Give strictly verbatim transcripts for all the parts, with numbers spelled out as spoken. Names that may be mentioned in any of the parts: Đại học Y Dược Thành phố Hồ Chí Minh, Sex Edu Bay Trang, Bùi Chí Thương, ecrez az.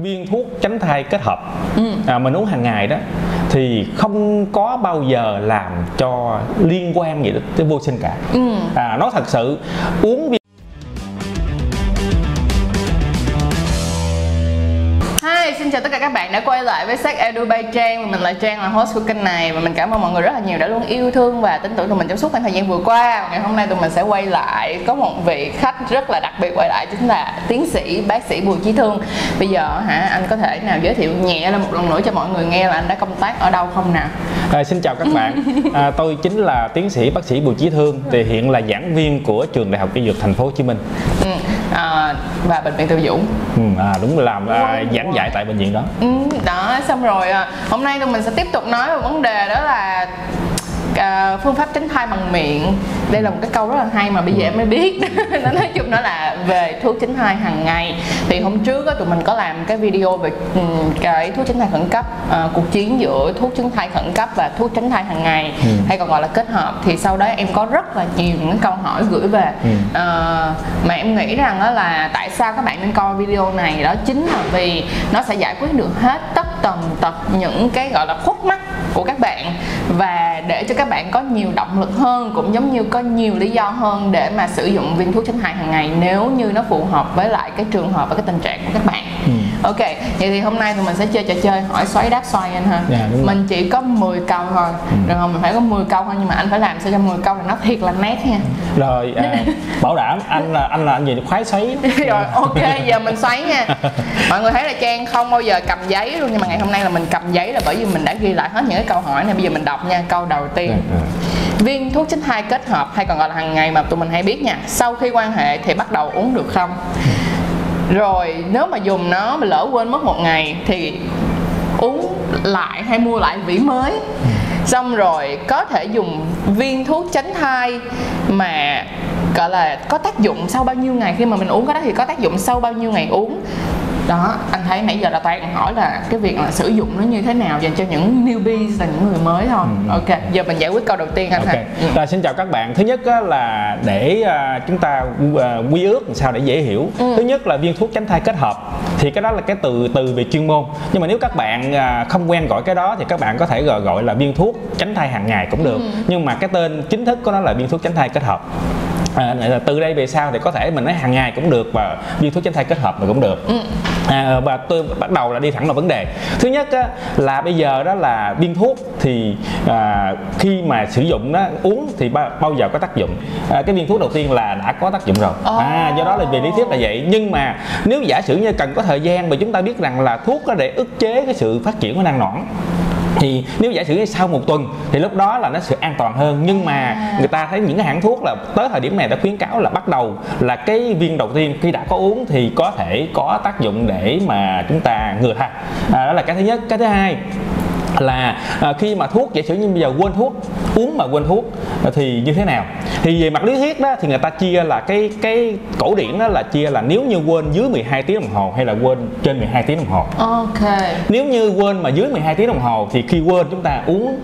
viên thuốc tránh thai kết hợp ừ. à, mình uống hàng ngày đó thì không có bao giờ làm cho liên quan gì tới vô sinh cả. ừ. à, Nói thật sự uống viên Xin chào tất cả các bạn đã quay lại với Sex Edu Bay Trang. Mình là Trang, là host của kênh này. Và mình cảm ơn mọi người rất là nhiều đã luôn yêu thương và tin tưởng tụi mình trong suốt khoảng thời gian vừa qua. Và ngày hôm nay tụi mình sẽ quay lại, có một vị khách rất là đặc biệt quay lại, chính là tiến sĩ, bác sĩ Bùi Chí Thương. Bây giờ hả, anh có thể nào giới thiệu nhẹ lên một lần nữa cho mọi người nghe là anh đã công tác ở đâu không nào? À, xin chào các bạn, à, tôi chính là tiến sĩ, bác sĩ Bùi Chí Thương. Thì hiện là giảng viên của trường Đại học Y Dược Thành phố Hồ Chí Minh. ừ. À, và bệnh viện Từ Dũng. ừ, à, Đúng là làm à, giảng dạy tại bệnh viện đó. ừ, Đó, xong rồi hôm nay tụi mình sẽ tiếp tục nói về vấn đề đó là à, phương pháp tránh thai bằng miệng. Đây là một cái câu rất là hay mà bây giờ em mới biết. Nói chung đó là về thuốc tránh thai hàng ngày. Thì hôm trước đó, tụi mình có làm cái video về cái thuốc tránh thai khẩn cấp, à, cuộc chiến giữa thuốc tránh thai khẩn cấp và thuốc tránh thai hàng ngày, ừ. hay còn gọi là kết hợp. Thì sau đó em có rất là nhiều những câu hỏi gửi về, ừ. à, mà em nghĩ rằng đó là tại sao các bạn nên coi video này, đó chính là vì nó sẽ giải quyết được hết tất tần tật những cái gọi là khúc mắc của các bạn, và để cho các bạn có nhiều động lực hơn, cũng giống như có nhiều lý do hơn để mà sử dụng viên thuốc tránh thai hàng ngày nếu như nó phù hợp với lại cái trường hợp và cái tình trạng của các bạn. ừ. Ok, vậy thì hôm nay tụi mình sẽ chơi trò chơi hỏi xoáy đáp xoay anh ha. Dạ, mình chỉ có mười câu thôi, ừ. được không? Mình phải có mười câu thôi, nhưng mà anh phải làm sao cho mười câu là nó thiệt là nét nha. Rồi, à, bảo đảm anh là anh là anh gì khoái xoáy. Rồi, ok, giờ mình xoáy nha. Mọi người thấy là Trang không bao giờ cầm giấy luôn, nhưng mà ngày hôm nay là mình cầm giấy là bởi vì mình đã ghi lại hết những cái câu hỏi này. Bây giờ mình đọc nha, câu đầu tiên. Dạ, dạ. Viên thuốc tránh thai kết hợp hay còn gọi là hàng ngày mà tụi mình hay biết nha, sau khi quan hệ thì bắt đầu uống được không? Rồi nếu mà dùng nó mà lỡ quên mất một ngày thì uống lại hay mua lại vỉ mới. Xong rồi có thể dùng viên thuốc tránh thai mà gọi là có tác dụng sau bao nhiêu ngày, khi mà mình uống cái đó thì có tác dụng sau bao nhiêu ngày uống. Đó, anh thấy nãy giờ là toàn hỏi là cái việc là sử dụng nó như thế nào dành cho những newbies là những người mới thôi. ừ. Ok, giờ mình giải quyết câu đầu tiên anh. okay. ha. Rồi, xin chào các bạn. Thứ nhất là để chúng ta quy ước sao để dễ hiểu. ừ. Thứ nhất là viên thuốc tránh thai kết hợp, thì cái đó là cái từ từ về chuyên môn. Nhưng mà nếu các bạn không quen gọi cái đó thì các bạn có thể gọi, gọi là viên thuốc tránh thai hàng ngày cũng được. ừ. Nhưng mà cái tên chính thức của nó là viên thuốc tránh thai kết hợp. À, là từ đây về sau thì có thể mình nói hàng ngày cũng được và viên thuốc tránh thai kết hợp mà cũng được. ừ. à, Và tôi bắt đầu là đi thẳng vào vấn đề. Thứ nhất á, là bây giờ đó là viên thuốc thì à, khi mà sử dụng nó uống thì bao, bao giờ có tác dụng. à, Cái viên thuốc đầu tiên là đã có tác dụng rồi. à, Do đó là về lý thuyết là vậy. Nhưng mà nếu giả sử như cần có thời gian, mà chúng ta biết rằng là thuốc để ức chế cái sự phát triển của nang nõn, thì nếu giả sử sau một tuần thì lúc đó là nó sẽ an toàn hơn. Nhưng mà người ta thấy những cái hãng thuốc là tới thời điểm này đã khuyến cáo là bắt đầu là cái viên đầu tiên khi đã có uống thì có thể có tác dụng để mà chúng ta ngừa thai. à, Đó là cái thứ nhất. Cái thứ hai là à, khi mà thuốc giả sử như bây giờ quên thuốc, uống mà quên thuốc thì như thế nào? Thì về mặt lý thuyết đó thì người ta chia là cái cái cổ điển đó là chia là nếu như quên dưới mười hai tiếng đồng hồ hay là quên trên mười hai tiếng đồng hồ. Ok. Nếu như quên mà dưới mười hai tiếng đồng hồ thì khi quên chúng ta uống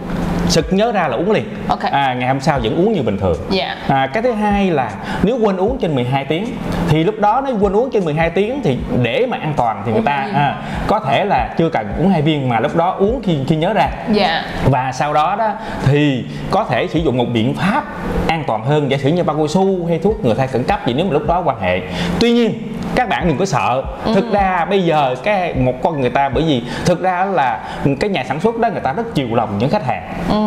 sực nhớ ra là uống liền. okay. à, Ngày hôm sau vẫn uống như bình thường. yeah. à, Cái thứ hai là nếu quên uống trên mười hai tiếng thì lúc đó nếu quên uống trên mười hai tiếng thì để mà an toàn thì người ta à, có thể là chưa cần uống hai viên mà lúc đó uống khi, khi nhớ ra. yeah. Và sau đó đó thì có thể sử dụng một biện pháp an toàn hơn, giả sử như bao cao su hay thuốc ngừa thai khẩn cấp gì nếu mà lúc đó quan hệ. Tuy nhiên các bạn đừng có sợ. Thực ừ. ra bây giờ cái một con người ta, bởi vì thực ra là cái nhà sản xuất đó người ta rất chiều lòng những khách hàng. ừ.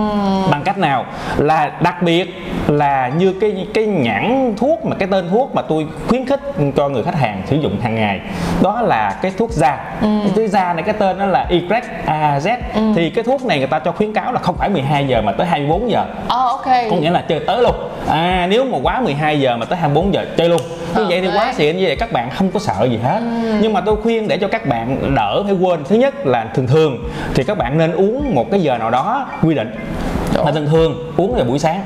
Bằng cách nào? Là đặc biệt là như cái cái nhãn thuốc mà cái tên thuốc mà tôi khuyến khích cho người khách hàng sử dụng hàng ngày đó là cái thuốc da. ừ. Cái da này cái tên đó là ecrez az. ừ. Thì cái thuốc này người ta cho khuyến cáo là không phải mười hai giờ mà tới hai mươi bốn giờ. Ờ, oh, ok. Có nghĩa là chơi tới luôn. À, nếu mà quá mười hai giờ mà tới hai mươi bốn giờ chơi luôn. Như okay. vậy thì quá xịn, như vậy các bạn không có sợ gì hết. ừ. Nhưng mà tôi khuyên để cho các bạn đỡ phải quên, thứ nhất là thường thường thì các bạn nên uống một cái giờ nào đó quy định. Mà thường thường uống vào buổi sáng.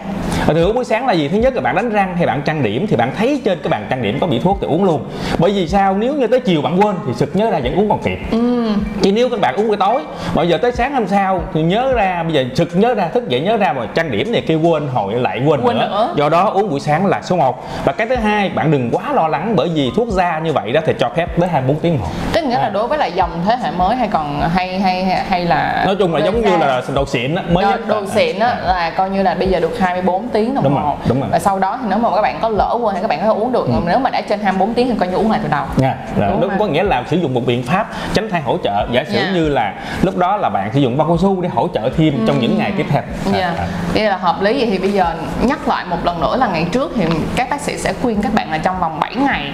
Và thường uống buổi sáng là gì? Thứ nhất là bạn đánh răng hay bạn trang điểm thì bạn thấy trên cái bàn trang điểm có bị thuốc thì uống luôn. Bởi vì sao? Nếu như tới chiều bạn quên thì sực nhớ ra vẫn uống còn kịp. Ừ. Chứ nếu các bạn uống buổi tối, bây giờ tới sáng hôm sau thì nhớ ra, bây giờ sực nhớ ra, thức dậy nhớ ra mà trang điểm này kia quên, hồi lại quên, quên nữa. nữa. Do đó uống buổi sáng là số một. Và cái thứ hai, bạn đừng quá lo lắng bởi vì thuốc da như vậy đó thì cho phép tới hai mươi bốn tiếng một. Tức nghĩa à. là đối với lại dòng thế hệ mới hay còn hay hay hay là nói chung là giống da. như là đồ xịn á, mới đồ xịn á là coi như là bây giờ được hai mươi bốn tiếng đồng hồ. Và sau đó thì nếu mà các bạn có lỡ quên thì các bạn có uống được. Ừ. Nếu mà đã trên hai mươi bốn tiếng thì coi như uống lại từ đầu. Nha, yeah. Đúng, đúng, có nghĩa là sử dụng một biện pháp tránh thai hỗ trợ. Giả sử yeah. như là lúc đó là bạn sử dụng bao cao su để hỗ trợ thêm ừ. trong những ngày tiếp theo. Dạ. Yeah. À, à. Là hợp lý. Vậy thì bây giờ nhắc lại một lần nữa là ngày trước thì các bác sĩ sẽ khuyên các bạn là trong vòng bảy ngày,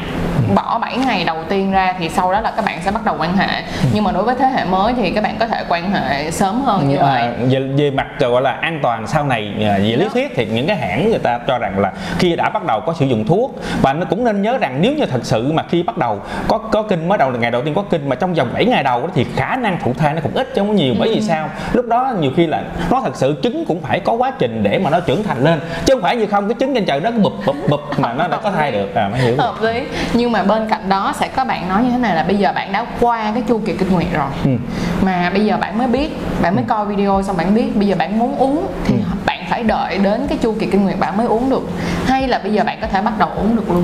bỏ bảy ngày đầu tiên ra thì sau đó là các bạn sẽ bắt đầu quan hệ. Ừ. Nhưng mà đối với thế hệ mới thì các bạn có thể quan hệ sớm hơn như vậy. À, về, về mặt gọi là an toàn sau này về lý thuyết thì những cái hãng người ta cho rằng là khi đã bắt đầu có sử dụng thuốc, và nó cũng nên nhớ rằng nếu như thật sự mà khi bắt đầu có có kinh, mới đầu là ngày đầu tiên có kinh mà trong vòng bảy ngày đầu đó, thì khả năng thụ thai nó cũng ít chứ không nhiều. Bởi ừ. vì sao? Lúc đó nhiều khi là nó thật sự trứng cũng phải có quá trình để mà nó trưởng thành lên, chứ không phải như không cái trứng trên trời nó bụp bụp bụp mà nó đã có thai được. À, mới hiểu hợp lý. Nhưng mà bên cạnh đó sẽ có bạn nói như thế này là bây giờ bạn đã qua cái chu kỳ kinh nguyệt rồi, ừ. mà bây giờ bạn mới biết, bạn mới coi video xong bạn biết, bây giờ bạn muốn uống thì ừ. bạn phải đợi đến cái chu kỳ kinh nguyệt bạn mới uống được, hay là bây giờ bạn có thể bắt đầu uống được luôn?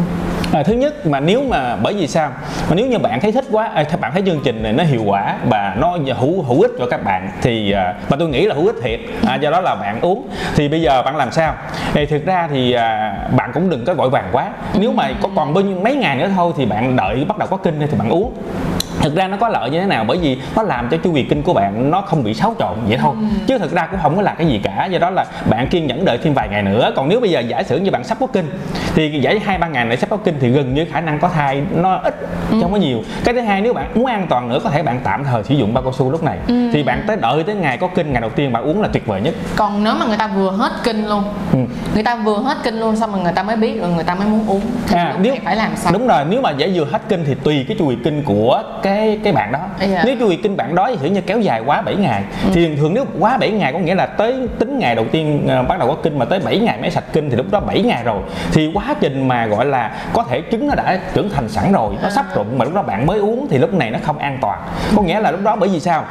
À, thứ nhất mà nếu mà bởi vì sao mà nếu như bạn thấy thích quá, à, bạn thấy chương trình này nó hiệu quả và nó hữu hữu ích cho các bạn thì à, mà tôi nghĩ là hữu ích thiệt, à, do đó là bạn uống. Thì bây giờ bạn làm sao? Thì thực ra thì à, bạn cũng đừng có vội vàng quá. Nếu mà có còn bao nhiêu mấy ngày nữa thôi thì bạn đợi bắt đầu có kinh thì bạn uống. Thực ra nó có lợi như thế nào? Bởi vì nó làm cho chu kỳ kinh của bạn nó không bị xáo trộn vậy thôi, ừ. chứ thực ra cũng không có là cái gì cả. Do đó là bạn kiên nhẫn đợi thêm vài ngày nữa. Còn nếu bây giờ giả sử như bạn sắp có kinh thì giải hai ba ngày lại sắp có kinh thì gần như khả năng có thai nó ít, ừ. chứ không có nhiều. Cái thứ hai, nếu bạn muốn an toàn nữa có thể bạn tạm thời sử dụng bao cao su lúc này, ừ. thì bạn tới đợi tới ngày có kinh, ngày đầu tiên bạn uống là tuyệt vời nhất. Còn nếu mà người ta vừa hết kinh luôn, ừ. người ta vừa hết kinh luôn xong rồi người ta mới biết rồi người ta mới muốn uống thì à, nếu, phải làm sao? Đúng rồi, nếu mà dễ vừa hết kinh thì tùy cái chu kỳ kinh của cái Cái, cái bạn đó. Yeah. Nếu chu kỳ kinh bạn đó thì như kéo dài quá bảy ngày, ừ. thì thường nếu quá bảy ngày có nghĩa là tới tính ngày đầu tiên uh, bắt đầu có kinh mà tới bảy ngày mới sạch kinh thì lúc đó bảy ngày rồi thì quá trình mà gọi là có thể trứng nó đã trưởng thành sẵn rồi, nó sắp rụng mà lúc đó bạn mới uống thì lúc này nó không an toàn. Có nghĩa là lúc đó bởi vì sao?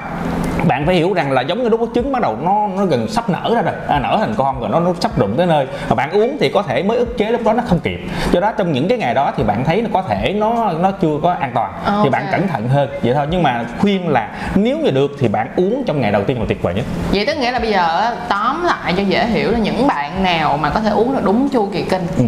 Bạn phải hiểu rằng là giống như lúc có trứng bắt đầu nó nó gần sắp nở ra rồi, à, nở thành con rồi, nó nó sắp đụng tới nơi mà bạn uống thì có thể mới ức chế lúc đó nó không kịp. Do đó trong những cái ngày đó thì bạn thấy nó có thể nó nó chưa có an toàn, okay. thì bạn cẩn thận hơn vậy thôi. Nhưng mà khuyên là nếu như được thì bạn uống trong ngày đầu tiên là tuyệt vời nhất. Vậy tức nghĩa là bây giờ tóm lại cho dễ hiểu là những bạn nào mà có thể uống được đúng chu kỳ kinh, ừ.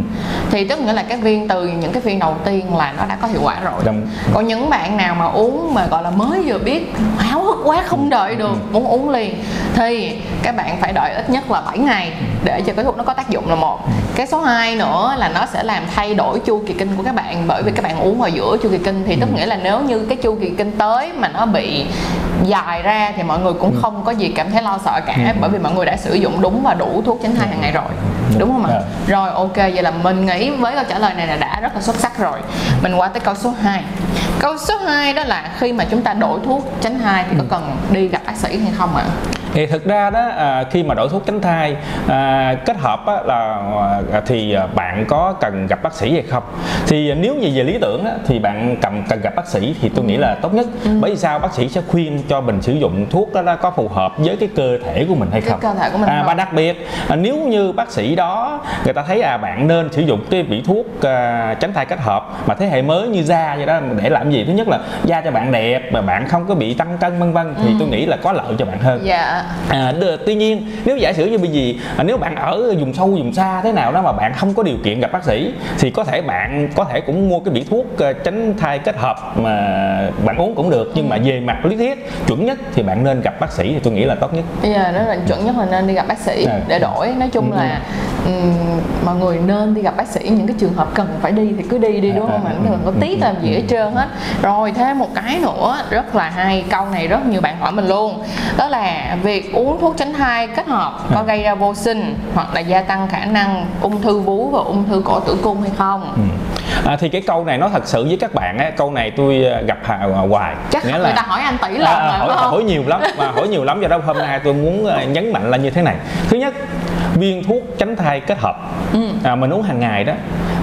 thì tức nghĩa là cái viên từ những cái viên đầu tiên là nó đã có hiệu quả rồi. Đúng. Còn những bạn nào mà uống mà gọi là mới vừa biết háo hức quá không đợi được, ừ. muốn uống liền thì các bạn phải đợi ít nhất là bảy ngày để cho cái thuốc nó có tác dụng là một. Cái số hai nữa là nó sẽ làm thay đổi chu kỳ kinh của các bạn, bởi vì các bạn uống vào giữa chu kỳ kinh thì tức nghĩa là nếu như cái chu kỳ kinh tới mà nó bị dài ra thì mọi người cũng không có gì cảm thấy lo sợ cả, bởi vì mọi người đã sử dụng đúng và đủ thuốc tránh thai hàng ngày rồi, đúng không ạ? Rồi, ok, vậy là mình nghĩ với câu trả lời này là đã rất là xuất sắc rồi. Mình qua tới câu số hai. Câu số hai đó là khi mà chúng ta đổi thuốc tránh thai thì có cần đi gặp bác sĩ hay không ạ? Thì thực ra đó à, khi mà đổi thuốc tránh thai à, kết hợp á, là à, thì bạn có cần gặp bác sĩ hay không? Thì nếu như về lý tưởng á, thì bạn cần cần gặp bác sĩ thì tôi nghĩ là tốt nhất. Ừ. Bởi vì sao? Bác sĩ sẽ khuyên cho mình sử dụng thuốc đó, đó có phù hợp với cái cơ thể của mình hay không? Cái cơ thể của mình à, và đặc biệt à, nếu như bác sĩ đó người ta thấy à bạn nên sử dụng cái vị thuốc à, tránh thai kết hợp mà thế hệ mới như da vậy đó để làm gì? Thứ nhất là da cho bạn đẹp mà bạn không có bị tăng cân vân vân thì ừ. tôi nghĩ là có lợi cho bạn hơn. Dạ. À, tuy nhiên nếu giả sử như bởi vì à, nếu bạn ở vùng sâu vùng xa thế nào đó mà bạn không có điều kiện gặp bác sĩ thì có thể bạn có thể cũng mua cái vị thuốc uh, tránh thai kết hợp mà bạn uống cũng được, nhưng mà về mặt lý thuyết chuẩn nhất thì bạn nên gặp bác sĩ thì tôi nghĩ là tốt nhất. Yeah, đó là chuẩn nhất là nên đi gặp bác sĩ à. để đổi. Nói chung ừ. là um, mọi người nên đi gặp bác sĩ, những cái trường hợp cần phải đi thì cứ đi đi đúng à, không? Mà đừng có tiếc làm gì hết trơn hết. Rồi thêm một cái nữa rất là hay, câu này rất nhiều bạn hỏi mình luôn đó là về việc uống thuốc tránh thai kết hợp có gây ra vô sinh hoặc là gia tăng khả năng ung thư vú và ung thư cổ tử cung hay không? Ừ. À, thì cái câu này nó thật sự với các bạn á, câu này tôi gặp hoài. Chắc nghĩa là người ta hỏi anh tỷ lần à, hỏi, hỏi nhiều lắm mà hỏi nhiều lắm do đó hôm nay tôi muốn nhấn mạnh là như thế này. Thứ nhất, viên thuốc tránh thai kết hợp ừ. à, mình uống hàng ngày đó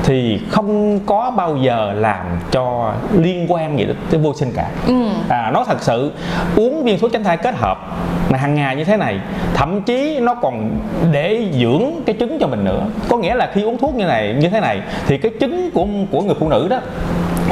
thì không có bao giờ làm cho liên quan gì tới vô sinh cả. Ừ. À, nó thật sự uống viên thuốc tránh thai kết hợp mà hàng ngày như thế này, thậm chí nó còn để dưỡng cái trứng cho mình nữa. Có nghĩa là khi uống thuốc như này như thế này thì cái trứng của của người phụ nữ đó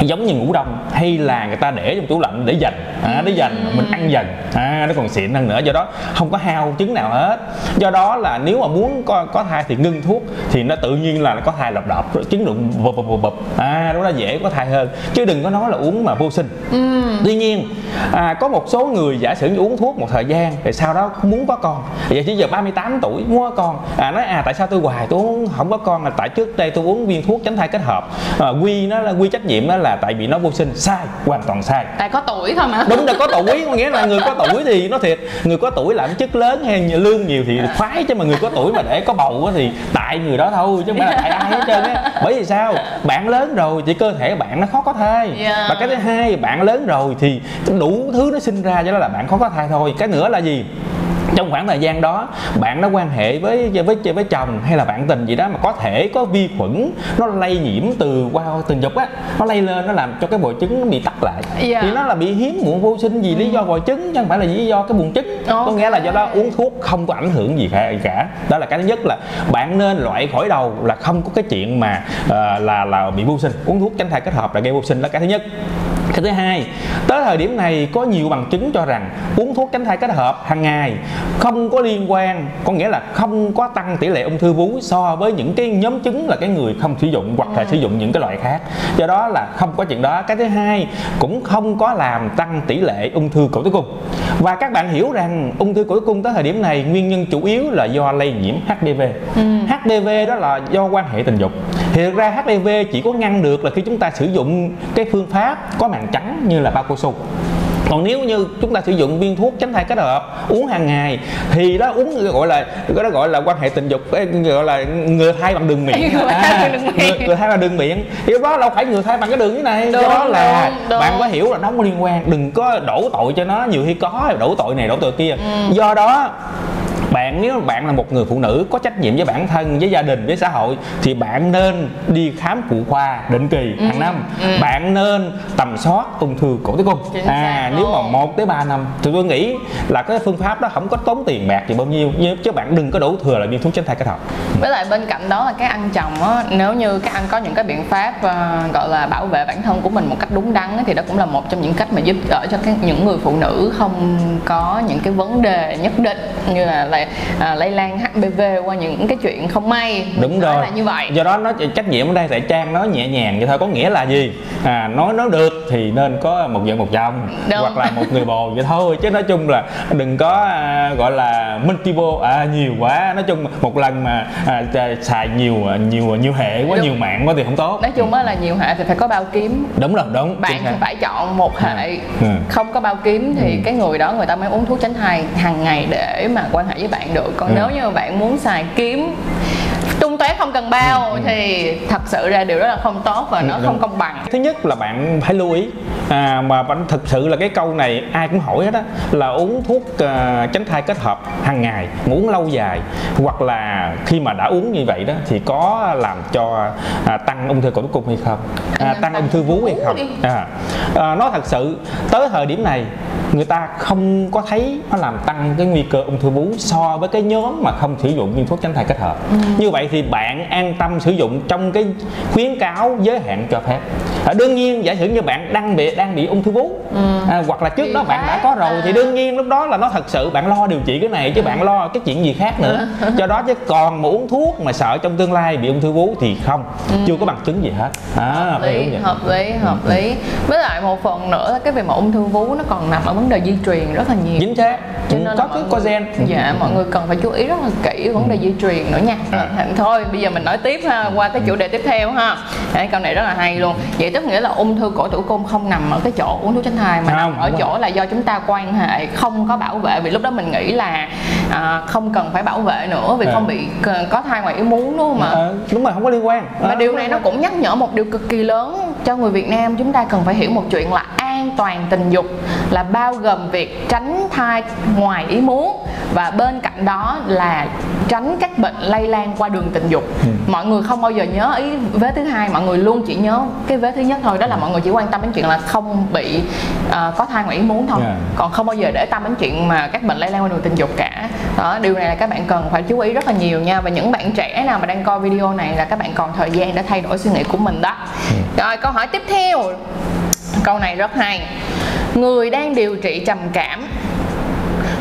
giống như ngủ đông hay là người ta để trong tủ lạnh để dành à, để dành ừ. mình ăn dần à, nó còn xịn hơn nữa, do đó không có hao trứng nào hết. Do đó là nếu mà muốn có, có thai thì ngưng thuốc thì nó tự nhiên là nó có thai lọc đọc trứng đụng bụp bụp bụp à, đó là dễ có thai hơn, chứ đừng có nói là uống mà vô sinh. Ừ. Tuy nhiên à, có một số người giả sử như uống thuốc một thời gian rồi sau đó muốn có con, vậy chỉ giờ ba mươi tám tuổi muốn có con à, nói à tại sao tôi hoài tôi không có con, là tại trước đây tôi uống viên thuốc tránh thai kết hợp à, quy nó là quy trách nhiệm đó là tại vì nó vô sinh. Sai, hoàn toàn sai. Tại có tuổi thôi mà. Đúng là có tuổi, có nghĩa là người có tuổi thì nó thiệt, người có tuổi làm chức lớn hay lương nhiều thì khoái, chứ mà người có tuổi mà để có bầu thì tại người đó thôi chứ không phải là tại ai hết trơn á. Bởi vì sao? Bạn lớn rồi thì cơ thể bạn nó khó có thai. Yeah. Và cái thứ hai, bạn lớn rồi thì đủ thứ nó sinh ra, cho đó là bạn khó có thai thôi. Cái nữa là gì? Trong khoảng thời gian đó bạn đã quan hệ với với với chồng hay là bạn tình gì đó mà có thể có vi khuẩn nó lây nhiễm từ qua wow, tình dục á, nó lây lên, nó làm cho cái bò trứng nó bị tắc lại. Yeah. Thì nó là bị hiếm muộn vô sinh vì ừ. lý do bò trứng chứ không phải là lý do cái buồng trứng. Okay. Có nghĩa là do đó uống thuốc không có ảnh hưởng gì cả. Đó là cái thứ nhất, là bạn nên loại khỏi đầu là không có cái chuyện mà uh, là là bị vô sinh. Uống thuốc tránh thai kết hợp là gây vô sinh, đó cái thứ nhất. Cái thứ hai, tới thời điểm này có nhiều bằng chứng cho rằng uống thuốc tránh thai kết hợp hàng ngày không có liên quan, có nghĩa là không có tăng tỷ lệ ung thư vú so với những cái nhóm chứng là cái người không sử dụng hoặc là sử dụng những cái loại khác. Do đó là không có chuyện đó. Cái thứ hai, cũng không có làm tăng tỷ lệ ung thư cổ tử cung. Và các bạn hiểu rằng ung thư cổ tử cung tới thời điểm này nguyên nhân chủ yếu là do lây nhiễm hát pê vê. Ừ. hát pê vê đó là do quan hệ tình dục. Thì thực ra hát pê vê chỉ có ngăn được là khi chúng ta sử dụng cái phương pháp có màng trắng như là bao cao su. Còn nếu như chúng ta sử dụng viên thuốc tránh thai kết hợp uống hàng ngày thì đó uống gọi là đó gọi là quan hệ tình dục, gọi là ngừa thai bằng đường miệng. À, ngừa, ngừa thai bằng đường miệng thì đó đâu phải ngừa thai bằng cái đường thế này. Đúng, đó là đúng, đúng. Bạn có hiểu là nó không liên quan, đừng có đổ tội cho nó, nhiều khi có đổ tội này đổ tội kia. Ừ. Do đó bạn, nếu bạn là một người phụ nữ có trách nhiệm với bản thân, với gia đình, với xã hội thì bạn nên đi khám phụ khoa định kỳ hàng ừ, năm. Ừ. Bạn nên tầm soát ung thư cổ tử cung. À, nếu mà một tới ba năm thì tôi nghĩ là cái phương pháp đó không có tốn tiền bạc gì bao nhiêu, chứ bạn đừng có đổ thừa là viên thuốc tránh thai kết hợp. Với lại bên cạnh đó là cái ăn chồng á, nếu như các anh có những cái biện pháp uh, gọi là bảo vệ bản thân của mình một cách đúng đắn ấy, thì đó cũng là một trong những cách mà giúp đỡ cho các, những người phụ nữ không có những cái vấn đề nhất định như là, là À, lây lan hát pê vê qua những cái chuyện không may. Đúng rồi, là như vậy. Do đó nó trách nhiệm ở đây tại Trang nó nhẹ nhàng vậy thôi. Có nghĩa là gì? À, nói nó được thì nên có một vợ một chồng hoặc là một người bồ vậy thôi, chứ nói chung là đừng có à, gọi là multiple à, nhiều quá. Nói chung một lần mà à, xài nhiều nhiều nhiều hệ quá, đúng. Nhiều mạng quá thì không tốt. Nói chung là nhiều hệ thì phải có bao kiếm. Đúng rồi, đúng. Bạn phải, phải chọn một hệ ừ. Ừ. không có bao kiếm thì ừ. cái người đó người ta mới uống thuốc tránh thai hàng ngày để mà quan hệ với bạn được. Còn ừ. nếu như bạn muốn xài kiếm tung tóe không cần bao ừ. thì thật sự ra điều đó là không tốt và nó ừ. không công bằng. Thứ nhất là bạn phải lưu ý à, mà bạn thực sự là cái câu này ai cũng hỏi hết á, là uống thuốc uh, tránh thai kết hợp hàng ngày, uống lâu dài hoặc là khi mà đã uống như vậy đó thì có làm cho à, tăng ung thư cổ tử cung hay không, à, tăng ung thư vú hay không. À, à, nó thật sự tới thời điểm này người ta không có thấy nó làm tăng cái nguy cơ ung thư vú so với cái nhóm mà không sử dụng viên thuốc tránh thai kết hợp. Ừ. Như vậy thì bạn an tâm sử dụng trong cái khuyến cáo giới hạn cho phép. À, đương nhiên giả sử như bạn đang bị đang bị ung thư vú ừ. à, hoặc là trước điều đó bạn đã có rồi à. thì đương nhiên lúc đó là nó thật sự bạn lo điều trị cái này chứ bạn lo cái chuyện gì khác nữa. Ừ. Do đó chứ còn mà uống thuốc mà sợ trong tương lai bị ung thư vú thì không, ừ. chưa có bằng chứng gì hết. À, hợp lý, hợp lý, hợp ừ. lý. Với lại một phần nữa là cái về mà ung thư vú nó còn nằm ở vấn đề di truyền rất là nhiều. Chính xác. Cho nên có cái có gen. Dạ, mọi người cần phải chú ý rất là kỹ vấn đề ừ. di truyền nữa nha. À. Thôi bây giờ mình nói tiếp ha, qua cái chủ đề tiếp theo ha. Đấy, câu này rất là hay luôn. Vậy tức nghĩa là ung thư cổ tử cung không nằm ở cái chỗ uống thuốc tránh thai mà không, nằm ở chỗ là do chúng ta quan hệ không có bảo vệ. Vì lúc đó mình nghĩ là à, không cần phải bảo vệ nữa vì à. không bị có thai ngoài ý muốn đúng không ạ? À, đúng rồi, không có liên quan. Mà à, điều này nó cũng nhắc nhở một điều cực kỳ lớn cho người Việt Nam, chúng ta cần phải hiểu một chuyện là an toàn tình dục là bao gồm việc tránh thai ngoài ý muốn và bên cạnh đó là tránh các bệnh lây lan qua đường tình dục. Ừ. Mọi người không bao giờ nhớ ý vế thứ hai, mọi người luôn chỉ nhớ cái vế thứ nhất thôi, đó là mọi người chỉ quan tâm đến chuyện là không bị uh, có thai ngoài ý muốn thôi, yeah. còn không bao giờ để tâm đến chuyện mà các bệnh lây lan qua đường tình dục cả. Đó, điều này là các bạn cần phải chú ý rất là nhiều nha. Và những bạn trẻ nào mà đang coi video này là các bạn còn thời gian để thay đổi suy nghĩ của mình đó. Ừ. Rồi câu hỏi tiếp theo, câu này rất hay. Người đang điều trị trầm cảm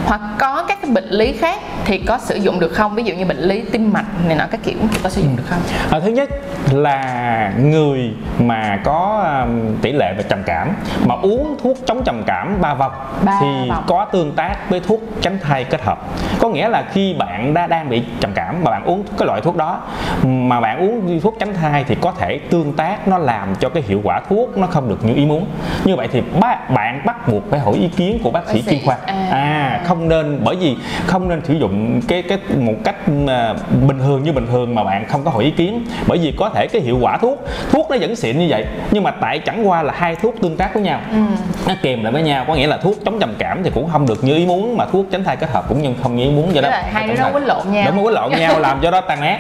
hoặc có các cái bệnh lý khác thì có sử dụng được không? Ví dụ như bệnh lý tim mạch này nọ các kiểu thì có sử dụng được không? À, thứ nhất là người mà có um, tỷ lệ về trầm cảm mà uống thuốc chống trầm cảm ba vòng ba thì vòng. có tương tác với thuốc tránh thai kết hợp. Có nghĩa là khi bạn đã đang bị trầm cảm mà bạn uống cái loại thuốc đó mà bạn uống thuốc tránh thai thì có thể tương tác, nó làm cho cái hiệu quả thuốc nó không được như ý muốn. Như vậy thì bác, bạn bắt buộc phải hỏi ý kiến của bác, bác sĩ chuyên khoa. À, à không nên, bởi vì không nên sử dụng cái cái một cách bình thường như bình thường mà bạn không có hỏi ý kiến, bởi vì có thể cái hiệu quả thuốc thuốc nó vẫn xịn như vậy nhưng mà tại chẳng qua là hai thuốc tương tác với nhau, ừ. nó kèm lại với nhau, có nghĩa là thuốc chống trầm cảm thì cũng không được như ý muốn mà thuốc tránh thai kết hợp cũng nhưng không như ý muốn, do đó hai nó quấn lộn nhau, đúng, quấn lộn nhau làm cho đó tan nát,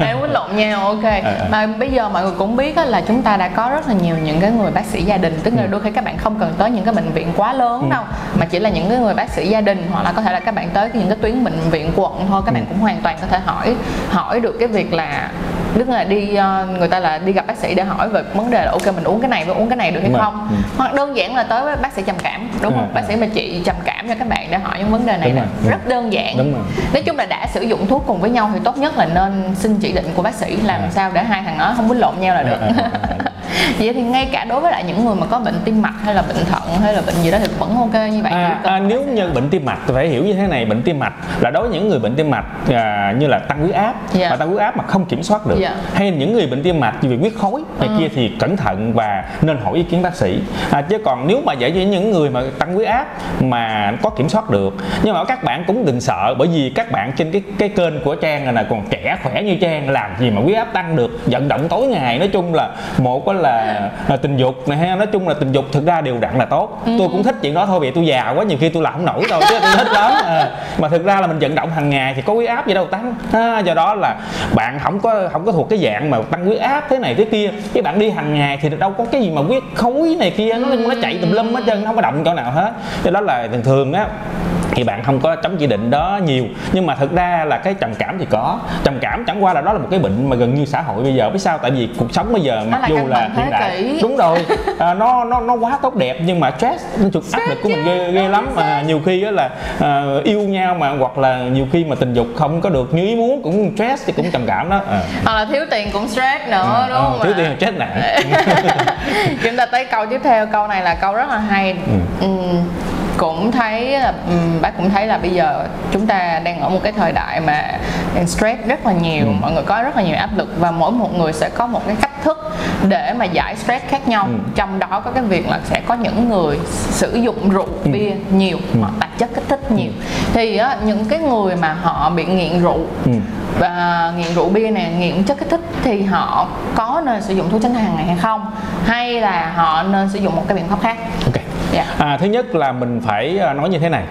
hai quấn lộn nhau. Ok, à, mà bây giờ mọi người cũng biết là chúng ta đã có rất là nhiều những cái người bác sĩ gia đình, tức là đôi khi các bạn không cần tới những cái bệnh viện quá lớn ừ. đâu, mà chỉ là những cái người bác sĩ gia đình hoặc là có thể là các bạn tới những cái tuyến bệnh viện quận thôi, các bạn cũng hoàn toàn có thể hỏi hỏi được cái việc là tức là đi người ta là đi gặp bác sĩ để hỏi về vấn đề là ok mình uống cái này với uống cái này được hay mà, không ừ. hoặc đơn giản là tới với bác sĩ trầm cảm đúng à, không bác à. sĩ mà chị trầm cảm cho các bạn để hỏi những vấn đề này đúng là rồi. rất đơn giản. Đúng rồi. Nói chung là đã sử dụng thuốc cùng với nhau thì tốt nhất là nên xin chỉ định của bác sĩ làm à. sao để hai thằng nó không quấn lộn nhau là được. à, à, à, à. Vậy thì ngay cả đối với lại những người mà có bệnh tim mạch hay là bệnh thận hay là bệnh gì đó thì vẫn ok như vậy. À, à, nếu như bệnh tim mạch thì phải hiểu như thế này, bệnh tim mạch là đối với những người bệnh tim mạch à, như là tăng huyết áp, yeah. mà tăng huyết áp mà không kiểm soát được, yeah. hay những người bệnh tim mạch vì huyết khối này ừ. kia thì cẩn thận và nên hỏi ý kiến bác sĩ. À, chứ còn nếu mà giải với những người mà tăng huyết áp mà có kiểm soát được, nhưng mà các bạn cũng đừng sợ, bởi vì các bạn trên cái cái kênh của Trang là còn trẻ khỏe như Trang, làm gì mà huyết áp tăng được, vận động tối ngày, nói chung là một là Là, là tình dục này ha, nói chung là tình dục thực ra đều đặn là tốt. ừ. Tôi cũng thích chuyện đó thôi vì tôi già quá nhiều khi tôi làm không nổi đâu chứ tôi thích lắm. À, mà thực ra là mình vận động hàng ngày thì có huyết áp gì đâu tăng, à, do đó là bạn không có không có thuộc cái dạng mà tăng huyết áp thế này thế kia, cái bạn đi hàng ngày thì đâu có cái gì mà huyết khối này kia nó nó chạy tùm lum hết trơn, nó không có động chỗ nào hết, do đó là thường thường á thì bạn không có chống chỉ định đó nhiều. Nhưng mà thực ra là cái trầm cảm thì có, trầm cảm chẳng qua là đó là một cái bệnh mà gần như xã hội bây giờ, biết sao, tại vì cuộc sống bây giờ mặc dù là hiện đại, đúng rồi, à, nó nó nó quá tốt đẹp nhưng mà stress, nó chụp áp lực của mình ghê ghê lắm, mà nhiều khi đó là à, yêu nhau mà hoặc là nhiều khi mà tình dục không có được như ý muốn cũng stress thì cũng trầm cảm đó. À. Hoặc là thiếu tiền cũng stress nữa, à, đúng không? À, thiếu tiền stress nặng. Chúng ta tới câu tiếp theo, câu này là câu rất là hay. Ừ. Uhm. cũng thấy bác cũng thấy là bây giờ chúng ta đang ở một cái thời đại mà stress rất là nhiều, ừ. mọi người có rất là nhiều áp lực và mỗi một người sẽ có một cái cách thức để mà giải stress khác nhau, ừ. trong đó có cái việc là sẽ có những người sử dụng rượu ừ. bia nhiều, ừ. hoặc tạp chất kích thích nhiều, ừ. thì á, những cái người mà họ bị nghiện rượu ừ. và nghiện rượu bia này, nghiện chất kích thích thì họ có nên sử dụng thuốc tránh thai hàng ngày hay không, hay là họ nên sử dụng một cái biện pháp khác? Okay. À, thứ nhất là mình phải nói như thế này,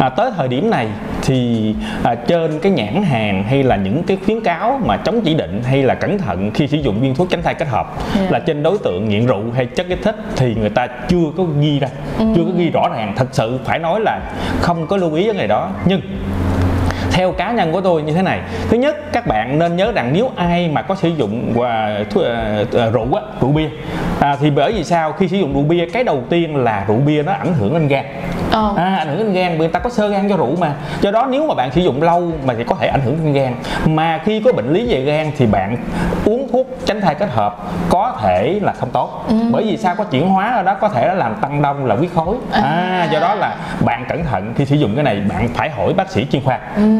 à, tới thời điểm này thì à, trên cái nhãn hàng hay là những cái khuyến cáo mà chống chỉ định hay là cẩn thận khi sử dụng viên thuốc tránh thai kết hợp, yeah. là trên đối tượng nghiện rượu hay chất kích thích thì người ta chưa có ghi ra, ừ. chưa có ghi rõ ràng, thật sự phải nói là không có lưu ý cái này đó. Nhưng theo cá nhân của tôi như thế này, thứ nhất các bạn nên nhớ rằng nếu ai mà có sử dụng uh, uh, rượu á, rượu bia à, thì bởi vì sao, khi sử dụng rượu bia cái đầu tiên là rượu bia nó ảnh hưởng lên gan, oh. à, ảnh hưởng lên gan, người ta có xơ gan cho rượu mà, do đó nếu mà bạn sử dụng lâu mà thì có thể ảnh hưởng lên gan, mà khi có bệnh lý về gan thì bạn uống thuốc tránh thai kết hợp có thể là không tốt, ừ. bởi vì sao, có chuyển hóa ở đó, có thể nó làm tăng đông là huyết khối, à, à. do đó là bạn cẩn thận khi sử dụng cái này, bạn phải hỏi bác sĩ chuyên khoa. ừ.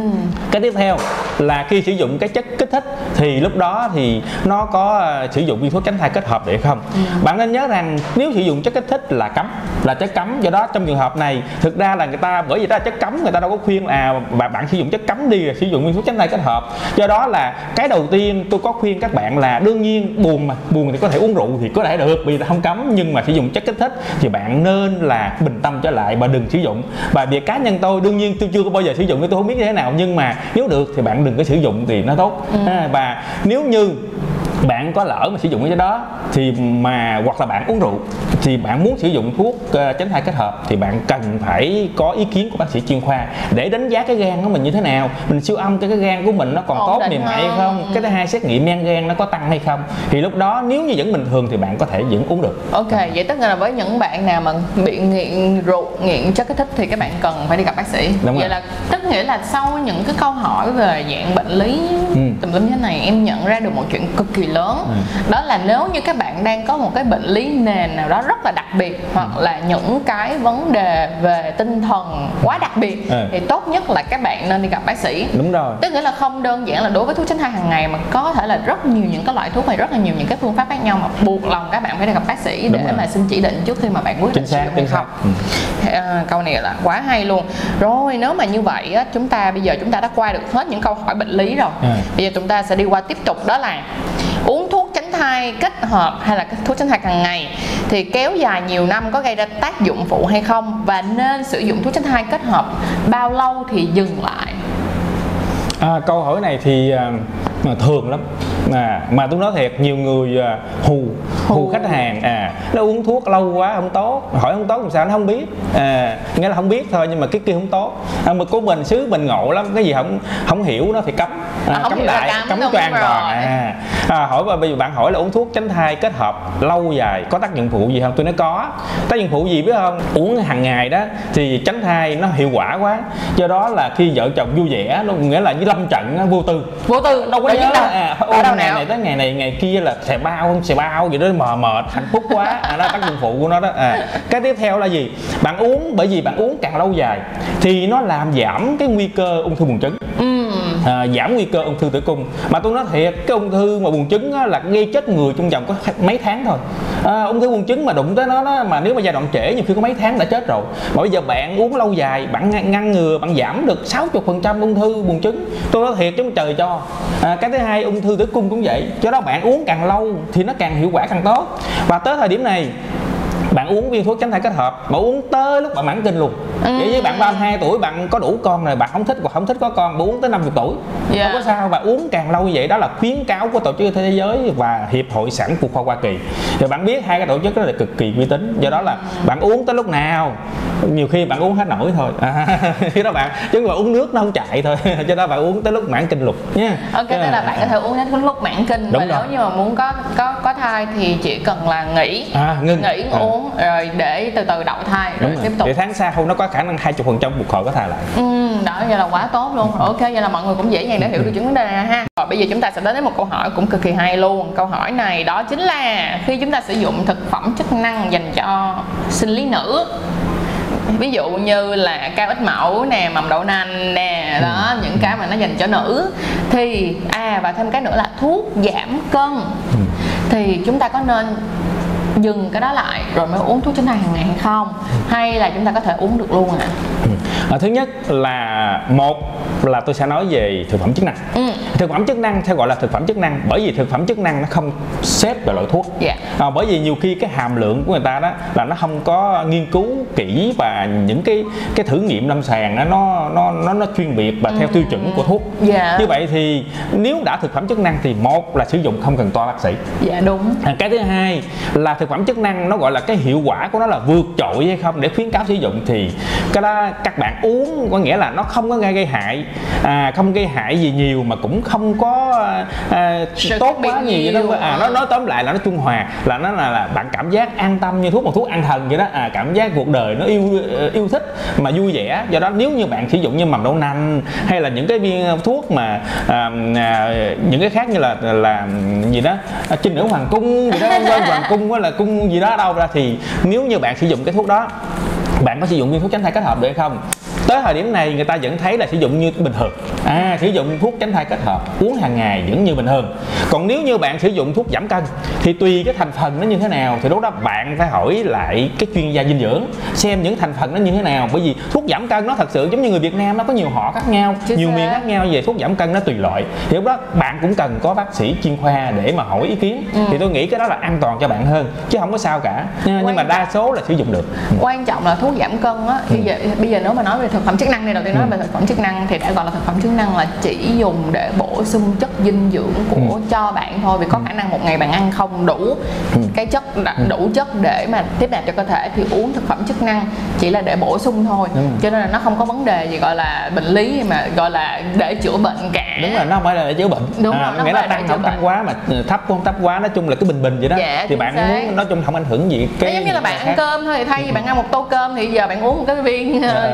Cái tiếp theo là khi sử dụng cái chất kích thích thì lúc đó thì nó có sử dụng viên thuốc tránh thai kết hợp để không? Ừ. Bạn nên nhớ rằng nếu sử dụng chất kích thích là cấm, là chất cấm. Do đó trong trường hợp này thực ra là người ta, bởi vì đó là chất cấm, người ta đâu có khuyên à và bạn sử dụng chất cấm đi rồi sử dụng viên thuốc tránh thai kết hợp. Do đó là cái đầu tiên tôi có khuyên các bạn là đương nhiên buồn mà buồn thì có thể uống rượu thì có thể được vì không cấm, nhưng mà sử dụng chất kích thích thì bạn nên là bình tâm trở lại và đừng sử dụng. Và việc cá nhân tôi đương nhiên tôi chưa có bao giờ sử dụng nên tôi không biết như thế nào, nhưng mà nếu được thì bạn đừng có sử dụng thì nó tốt. Ừ. À, và nếu như bạn có lỡ mà sử dụng cái đó thì mà hoặc là bạn uống rượu thì bạn muốn sử dụng thuốc uh, tránh thai kết hợp thì bạn cần phải có ý kiến của bác sĩ chuyên khoa để đánh giá cái gan của mình như thế nào, mình siêu âm cái cái gan của mình nó còn tốt mềm mại hay không, cái thứ hai xét nghiệm men gan nó có tăng hay không, thì lúc đó nếu như vẫn bình thường thì bạn có thể vẫn uống được. Ok, vậy tức là với những bạn nào mà bị nghiện rượu, nghiện chất kích thích thì các bạn cần phải đi gặp bác sĩ. Đúng vậy rồi. Là tức nghĩa là sau những cái câu hỏi về dạng bệnh lý ừ. tùm lum thế này em nhận ra được một chuyện cực kỳ lớn. Ừ. Đó là nếu như các bạn đang có một cái bệnh lý nền nào đó rất là đặc biệt hoặc ừ. là những cái vấn đề về tinh thần quá đặc biệt ừ. thì tốt nhất là các bạn nên đi gặp bác sĩ. Đúng rồi. Tức nghĩa là không đơn giản là đối với thuốc tránh thai hàng ngày mà có thể là rất nhiều những cái loại thuốc này, rất là nhiều những cái phương pháp khác nhau mà buộc lòng các bạn phải đi gặp bác sĩ để mà xin chỉ định trước khi mà bạn quyết định sử dụng hay không. Ừ. À, câu này là quá hay luôn. Rồi nếu mà như vậy á, chúng ta bây giờ chúng ta đã qua được hết những câu hỏi bệnh lý rồi. Ừ. Bây giờ chúng ta sẽ đi qua tiếp tục, đó là uống thuốc tránh thai kết hợp hay là thuốc tránh thai hàng ngày thì kéo dài nhiều năm có gây ra tác dụng phụ hay không, và nên sử dụng thuốc tránh thai kết hợp bao lâu thì dừng lại? À, câu hỏi này thì uh, thường lắm à, mà tôi nói thiệt nhiều người uh, hù, hù hù khách hàng à, nó uống thuốc lâu quá không tốt, hỏi không tốt làm sao, nó không biết à, nghĩa là không biết thôi nhưng mà cái kia không tốt à, mà của mình xứ mình ngộ lắm, cái gì không không hiểu nó thì cấm à, à, cấm đại cấm toàn toàn à. À, hỏi bây giờ bạn hỏi là uống thuốc tránh thai kết hợp lâu dài có tác dụng phụ gì không, tôi nói có tác dụng phụ gì biết không, uống hàng ngày đó thì tránh thai nó hiệu quả quá, do đó là khi vợ chồng vui vẻ nó nghĩa là với lâm trận vô tư vô tư đâu có nhớ đâu. À, ôm đâu ngày nào? Này tới ngày này ngày kia là xè bao không xè bao vậy đó, mờ mệt hạnh phúc quá à, đó là tác dụng phụ của nó đó à. Cái tiếp theo là gì, bạn uống bởi vì bạn uống càng lâu dài thì nó làm giảm cái nguy cơ ung thư buồng trứng. Ừ. À, giảm nguy cơ ung thư tử cung, mà tôi nói thiệt cái ung thư mà buồng trứng á, là gây chết người trong vòng có mấy tháng thôi à, ung thư buồng trứng mà đụng tới nó đó, mà nếu mà giai đoạn trễ nhiều khi có mấy tháng đã chết rồi, mà bây giờ bạn uống lâu dài bạn ngăn ngừa, bạn giảm được sáu mươi phần trăm ung thư buồng trứng, tôi nói thiệt chứ trời cho à, cái thứ hai ung thư tử cung cũng vậy, do đó bạn uống càng lâu thì nó càng hiệu quả càng tốt. Và tới thời điểm này bạn uống viên thuốc tránh thai kết hợp mà uống tới lúc bạn mãn kinh luôn. Ừ. Vậy với bạn ba mươi hai tuổi bạn có đủ con rồi, bạn không thích hoặc không thích có con, bạn uống tới năm mươi tuổi. Yeah. Không có sao, bạn uống càng lâu như vậy, đó là khuyến cáo của Tổ chức Thế giới và Hiệp hội Sản phụ khoa Hoa Kỳ. Thì bạn biết hai cái tổ chức đó là cực kỳ uy tín. Do đó là bạn uống tới lúc nào, nhiều khi bạn uống hết nổi thôi. À, chứ đó bạn chứ mà uống nước nó không chạy thôi. Cho đó bạn uống tới lúc mãn kinh luôn nha. Ok, tức là bạn có thể uống đến lúc mãn kinh. Đúng và rồi. Nếu như mà muốn có có có thai thì chỉ cần là nghỉ, à, ngưng. nghỉ à. uống rồi để từ từ đậu thai rồi, rồi tiếp tục. Để tháng sau nó có khả năng hai mươi phần trăm phục hồi có thai lại. Ừ, đó vậy là quá tốt luôn. Ok, vậy là mọi người cũng dễ dàng để hiểu được những vấn đề này ha. Rồi bây giờ chúng ta sẽ đến với một câu hỏi cũng cực kỳ hay luôn. Câu hỏi này đó chính là khi chúng ta sử dụng thực phẩm chức năng dành cho sinh lý nữ, ví dụ như là cao ít mẫu nè, mầm đậu nành nè, đó những cái mà nó dành cho nữ, thì à và thêm cái nữa là thuốc giảm cân, thì chúng ta có nên dừng cái đó lại rồi mới uống thuốc tránh thai hàng ngày hay không, hay là chúng ta có thể uống được luôn ạ? À? Thứ nhất là một là tôi sẽ nói về thực phẩm chức năng. Ừ. Thực phẩm chức năng theo gọi là thực phẩm chức năng bởi vì thực phẩm chức năng nó không xếp vào loại thuốc. Yeah. À, bởi vì nhiều khi cái hàm lượng của người ta đó là nó không có nghiên cứu kỹ và những cái cái thử nghiệm lâm sàng đó, nó nó nó nó chuyên biệt và theo ừ. tiêu chuẩn của thuốc. Yeah. Như vậy thì nếu đã thực phẩm chức năng thì một là sử dụng không cần toa bác sĩ. Dạ đúng. À, cái thứ hai là thực phẩm chức năng nó gọi là cái hiệu quả của nó là vượt trội hay không để khuyến cáo sử dụng, thì cái đó các bạn uống có nghĩa là nó không có gây gây hại, à, không gây hại gì nhiều mà cũng không có à, tốt quá nhiều đó. À, nó nói tóm lại là nó trung hòa, là nó là, là bạn cảm giác an tâm như thuốc một thuốc an thần vậy đó, à, cảm giác cuộc đời nó yêu yêu thích mà vui vẻ. Do đó nếu như bạn sử dụng như mầm đậu nành hay là những cái viên thuốc mà à, à, những cái khác như là là gì đó à, trinh nữ hoàng cung gì đó, quên hoàng cung là cung gì đó đâu ra, thì nếu như bạn sử dụng cái thuốc đó, bạn có sử dụng viên thuốc tránh thai kết hợp được hay không? tới thời điểm này người ta vẫn thấy là sử dụng như bình thường, à, sử dụng thuốc tránh thai kết hợp uống hàng ngày vẫn như bình thường. Còn nếu như bạn sử dụng thuốc giảm cân thì tùy cái thành phần nó như thế nào thì lúc đó bạn phải hỏi lại cái chuyên gia dinh dưỡng xem những thành phần nó như thế nào, bởi vì thuốc giảm cân nó thật sự giống như người Việt Nam nó có nhiều họ khác nhau, chứ nhiều miền khác nhau, về thuốc giảm cân nó tùy loại, thì lúc đó bạn cũng cần có bác sĩ chuyên khoa để mà hỏi ý kiến. Ừ. Thì tôi nghĩ cái đó là an toàn cho bạn hơn chứ không có sao cả, nhưng quan mà đa số là sử dụng được. Quan trọng là thuốc giảm cân á, ừ. giờ, bây giờ nếu mà nói về thực phẩm chức năng này, đầu tiên nói ừ. về thực phẩm chức năng thì đã gọi là thực phẩm chức năng là chỉ dùng để bổ sung chất dinh dưỡng của ừ. cho bạn thôi, vì có khả năng một ngày bạn ăn không đủ ừ. cái chất đủ chất để mà tiếp nạp cho cơ thể, thì uống thực phẩm chức năng chỉ là để bổ sung thôi. Ừ. Cho nên là nó không có vấn đề gì gọi là bệnh lý mà gọi là để chữa bệnh cả. Đúng rồi, nó không phải là để chữa bệnh. Đúng à, rồi, nghĩa là tăng không tăng quá mà thấp không thấp quá, nói chung là cứ bình bình vậy đó. Dạ, thì bạn muốn nói chung không ảnh hưởng gì. Cái giống như là bạn ăn khác. Cơm thôi, thay vì ừ. bạn ăn một tô cơm thì giờ bạn uống một cái viên à,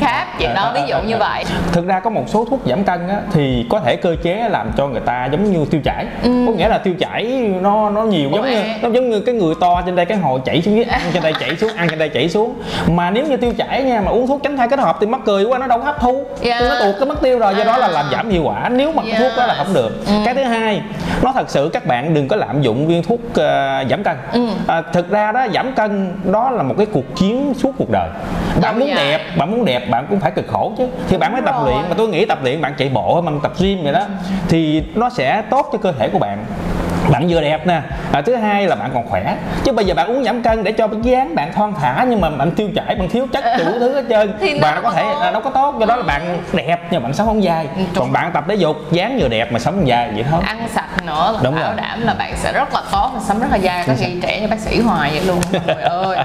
khác vậy à, đó, ví dụ à, như à. vậy. Thực ra có một số thuốc giảm cân á, thì có thể cơ chế làm cho người ta giống như tiêu chảy, ừ. có nghĩa là tiêu chảy nó nó nhiều giống như nó giống như cái người to trên đây cái hồ chảy xuống dưới, ăn trên đây chảy xuống, ăn trên đây chảy xuống. Mà nếu như tiêu chảy nha mà uống thuốc tránh thai kết hợp thì mắc cười quá, nó đâu hấp thu, yeah. nó tuột cái mất tiêu rồi, do à. đó là làm giảm hiệu quả nếu mà yeah. thuốc đó là không được. ừ. Cái thứ hai, nó thật sự các bạn đừng có lạm dụng viên thuốc uh, giảm cân. ừ. À, thực ra đó giảm cân đó là một cái cuộc chiến suốt cuộc đời. Bạn đúng muốn vậy. đẹp, bạn muốn đẹp bạn cũng phải cực khổ chứ, thì đúng bạn mới tập rồi. luyện. Mà tôi nghĩ tập luyện bạn chạy bộ, bạn tập gym vậy đó thì nó sẽ tốt cho cơ thể của bạn. Bạn vừa đẹp nè, à, thứ hai là bạn còn khỏe. Chứ bây giờ bạn uống giảm cân để cho cái dáng bạn thon thả nhưng mà bạn tiêu chảy, bạn thiếu chất đủ thứ hết trơn thì và nó có thể à, nó có tốt. Do đó là bạn đẹp nhưng bạn sống không dai, còn bạn tập thể dục dáng vừa đẹp mà sống không dai vậy thôi. Ăn sạch nữa là đúng bảo rồi. đảm là bạn sẽ rất là tốt và sống rất là dai. Có khi trẻ như bác sĩ hoài vậy luôn. Trời ơi,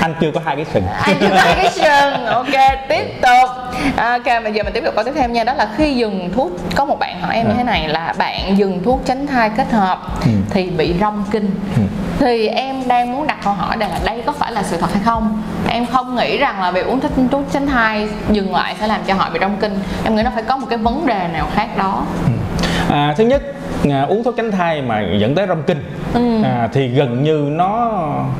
anh chưa có hai cái sừng. Anh chưa có hai cái sừng. Ok, tiếp tục. Ok, bây giờ mình tiếp tục câu tiếp theo nha. Đó là khi dừng thuốc, có một bạn hỏi em như thế này là bạn dừng thuốc tránh thai kết hợp Ừ. thì bị rong kinh. Ừ. Thì em đang muốn đặt câu hỏi là đây có phải là sự thật hay không? Em không nghĩ rằng là việc uống thuốc thuốc tránh thai dừng lại sẽ làm cho họ bị rong kinh. Em nghĩ nó phải có một cái vấn đề nào khác đó. Ừ. À, thứ nhất, à, uống thuốc tránh thai mà dẫn tới rong kinh ừ. à, thì gần như nó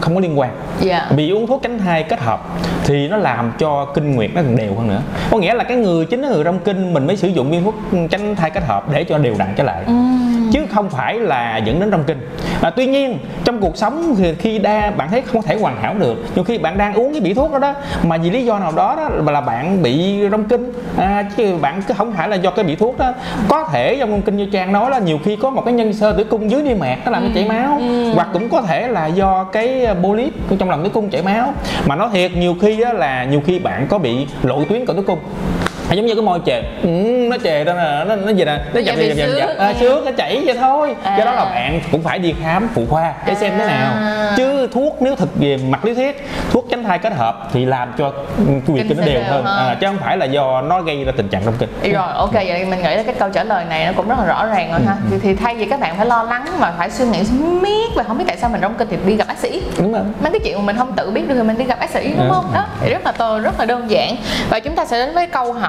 không có liên quan. yeah. Vì uống thuốc tránh thai kết hợp thì nó làm cho kinh nguyệt nó còn đều hơn nữa. Có nghĩa là cái người chính là người rong kinh mình mới sử dụng viên thuốc tránh thai kết hợp để cho đều đặn trở lại, ừ. chứ không phải là dẫn đến rong kinh. à, Tuy nhiên trong cuộc sống thì khi đa bạn thấy không thể hoàn hảo được, nhiều khi bạn đang uống cái bị thuốc đó đó mà vì lý do nào đó, đó là bạn bị rong kinh, à, chứ bạn không phải là do cái bị thuốc đó. Có thể do rong kinh như Trang nói là nhiều khi có một cái nhân sơ tử cung dưới niêm mạc nó làm ừ. chảy máu, ừ. hoặc cũng có thể là do cái polyp trong lòng tử cung chảy máu. Mà nói thiệt nhiều khi đó là nhiều khi bạn có bị lộ tuyến của tử cung, giống như cái môi chề, ừ, nó chề đó là nó nó gì nè, nó dập dập dập dập xước nó chảy vậy thôi. à. Do đó là bạn cũng phải đi khám phụ khoa để xem thế nào, à. chứ thuốc nếu thực về mặt lý thuyết thuốc tránh thai kết hợp thì làm cho việc kinh nó đều hơn, hơn. À, chứ không phải là do nó gây ra tình trạng rong kinh. Rồi, ok, vậy mình nghĩ là cái câu trả lời này nó cũng rất là rõ ràng rồi ha. ừ. Thì thay vì các bạn phải lo lắng mà phải suy nghĩ miết và không biết tại sao mình rong kinh thì đi gặp bác sĩ. Đúng rồi, mấy cái chuyện mà mình không tự biết được thì mình đi gặp bác sĩ, đúng không? Đó thì rất là to, rất là đơn giản. Và chúng ta sẽ đến với câu hỏi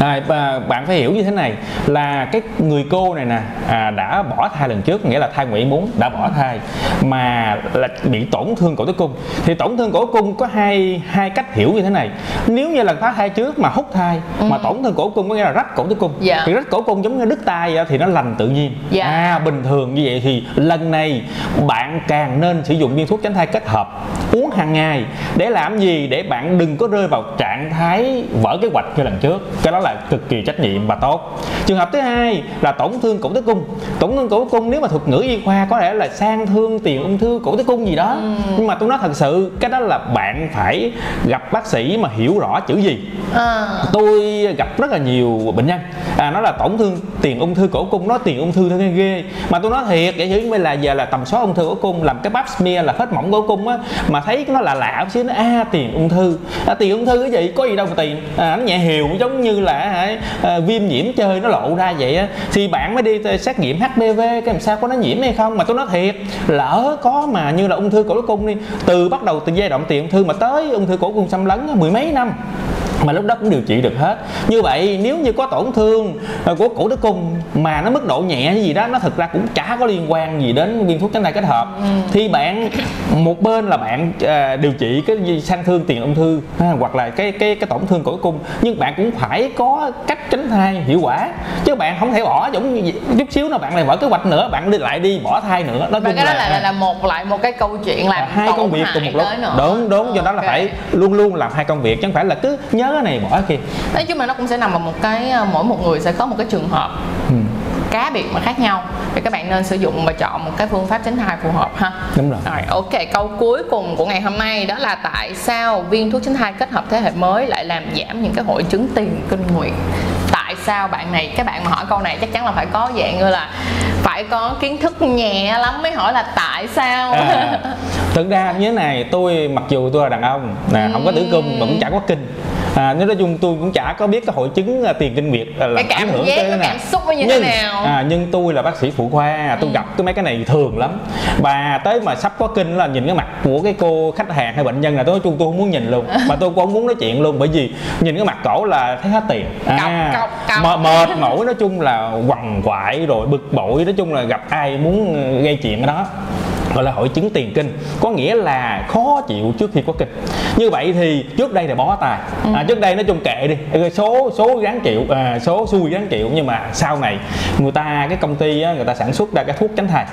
À, bạn phải hiểu như thế này là cái người cô này nè à, đã bỏ thai lần trước, nghĩa là thai ngoại ý muốn, đã bỏ thai mà là bị tổn thương cổ tử cung. Thì tổn thương cổ tử cung có hai hai cách hiểu như thế này. Nếu như lần phá thai trước mà hút thai ừ. mà tổn thương cổ tử cung có nghĩa là rách cổ tử cung. Dạ. Thì rách cổ tử cung giống như đứt tai thì nó lành tự nhiên. Dạ. À, bình thường như vậy thì lần này bạn càng nên sử dụng viên thuốc tránh thai kết hợp uống hàng ngày để làm gì, để bạn đừng có rơi vào trạng thái vỡ kế hoạch như lần trước. Cái đó là cực kỳ trách nhiệm và tốt. Trường hợp thứ hai là tổn thương cổ tử cung. Tổn thương cổ tử cung nếu mà thuật ngữ y khoa có thể là sang thương tiền ung thư cổ tử cung gì đó. ừ. Nhưng mà tôi nói thật sự cái đó là bạn phải gặp bác sĩ mà hiểu rõ chữ gì. à. Tôi gặp rất là nhiều bệnh nhân à, nó là tổn thương tiền ung thư cổ tử cung, nói tiền ung thư thấy ghê mà tôi nói thiệt vậy chứ bây là giờ là tầm soát ung thư cổ tử cung, làm cái pap smear là phết mỏng cổ tử cung á, mà thấy nó là lạ chứ nó a tiền ung thư, à, tiền ung thư cái gì có gì đâu mà tiền, à, nó nhẹ hiểu giống như là à, viêm nhiễm chơi nó lộ ra vậy á, thì bạn mới đi xét nghiệm hát pê vê cái làm sao có nó nhiễm hay không. Mà tôi nói thiệt, lỡ có mà như là ung thư cổ tử cung đi, từ bắt đầu từ giai đoạn tiền ung thư mà tới ung thư cổ cung xâm lấn mười mấy năm mà lúc đó cũng điều trị được hết. Như vậy nếu như có tổn thương của cổ tử cung mà nó mức độ nhẹ hay gì đó, nó thực ra cũng chả có liên quan gì đến viên thuốc tránh thai kết hợp, ừ. thì bạn một bên là bạn à, điều trị cái gì sang thương tiền ung thư ha, hoặc là cái cái cái tổn thương cổ tử cung, nhưng bạn cũng phải có cách tránh thai hiệu quả chứ bạn không thể bỏ giống như chút xíu nào bạn lại bỏ kế hoạch nữa, bạn đi lại đi bỏ thai nữa. Nói và cái đó là, là là một lại một cái câu chuyện làm hai công việc cùng một lúc. Đúng đúng, do đó là phải luôn luôn làm hai công việc chứ không phải là cứ nhớ cái này bỏ kia. Nói chung là nó cũng sẽ nằm vào một cái, mỗi một người sẽ có một cái trường hợp ừ. cá biệt mà khác nhau, thì các bạn nên sử dụng và chọn một cái phương pháp tránh thai phù hợp ha. Đúng rồi. Rồi, ok, câu cuối cùng của ngày hôm nay đó là tại sao viên thuốc tránh thai kết hợp thế hệ mới lại làm giảm những cái hội chứng tiền kinh nguyệt? Tại sao bạn này, các bạn mà hỏi câu này chắc chắn là phải có dạng như là phải có kiến thức nhẹ lắm mới hỏi là tại sao. À, thực ra như thế này, tôi mặc dù tôi là đàn ông nè, không có tử cung mà cũng chả có kinh. À, nếu nói chung tôi cũng chả có biết cái hội chứng tiền kinh nguyệt là cái ảnh hưởng tới cảm xúc như nhưng, thế nào. À, nhưng tôi là bác sĩ phụ khoa, tôi ừ. gặp cái mấy cái này thường lắm. Và tới mà sắp có kinh là nhìn cái mặt của cái cô khách hàng hay bệnh nhân là tôi nói chung tôi không muốn nhìn luôn, mà tôi cũng không muốn nói chuyện luôn, bởi vì nhìn cái mặt cổ là thấy hết tiền. À, cọc, cọc, cọc. Mà, mệt mỏi, nói chung là quằn quại rồi bực bội, nói chung là gặp ai muốn gây chuyện cái đó gọi là hội chứng tiền kinh, có nghĩa là khó chịu trước khi có kinh. Như vậy thì trước đây là bó tay, à, trước đây nói chung kệ đi, số số gắng chịu, à, số xui gắng chịu. Nhưng mà sau này người ta cái công ty á, người ta sản xuất ra cái thuốc tránh thai,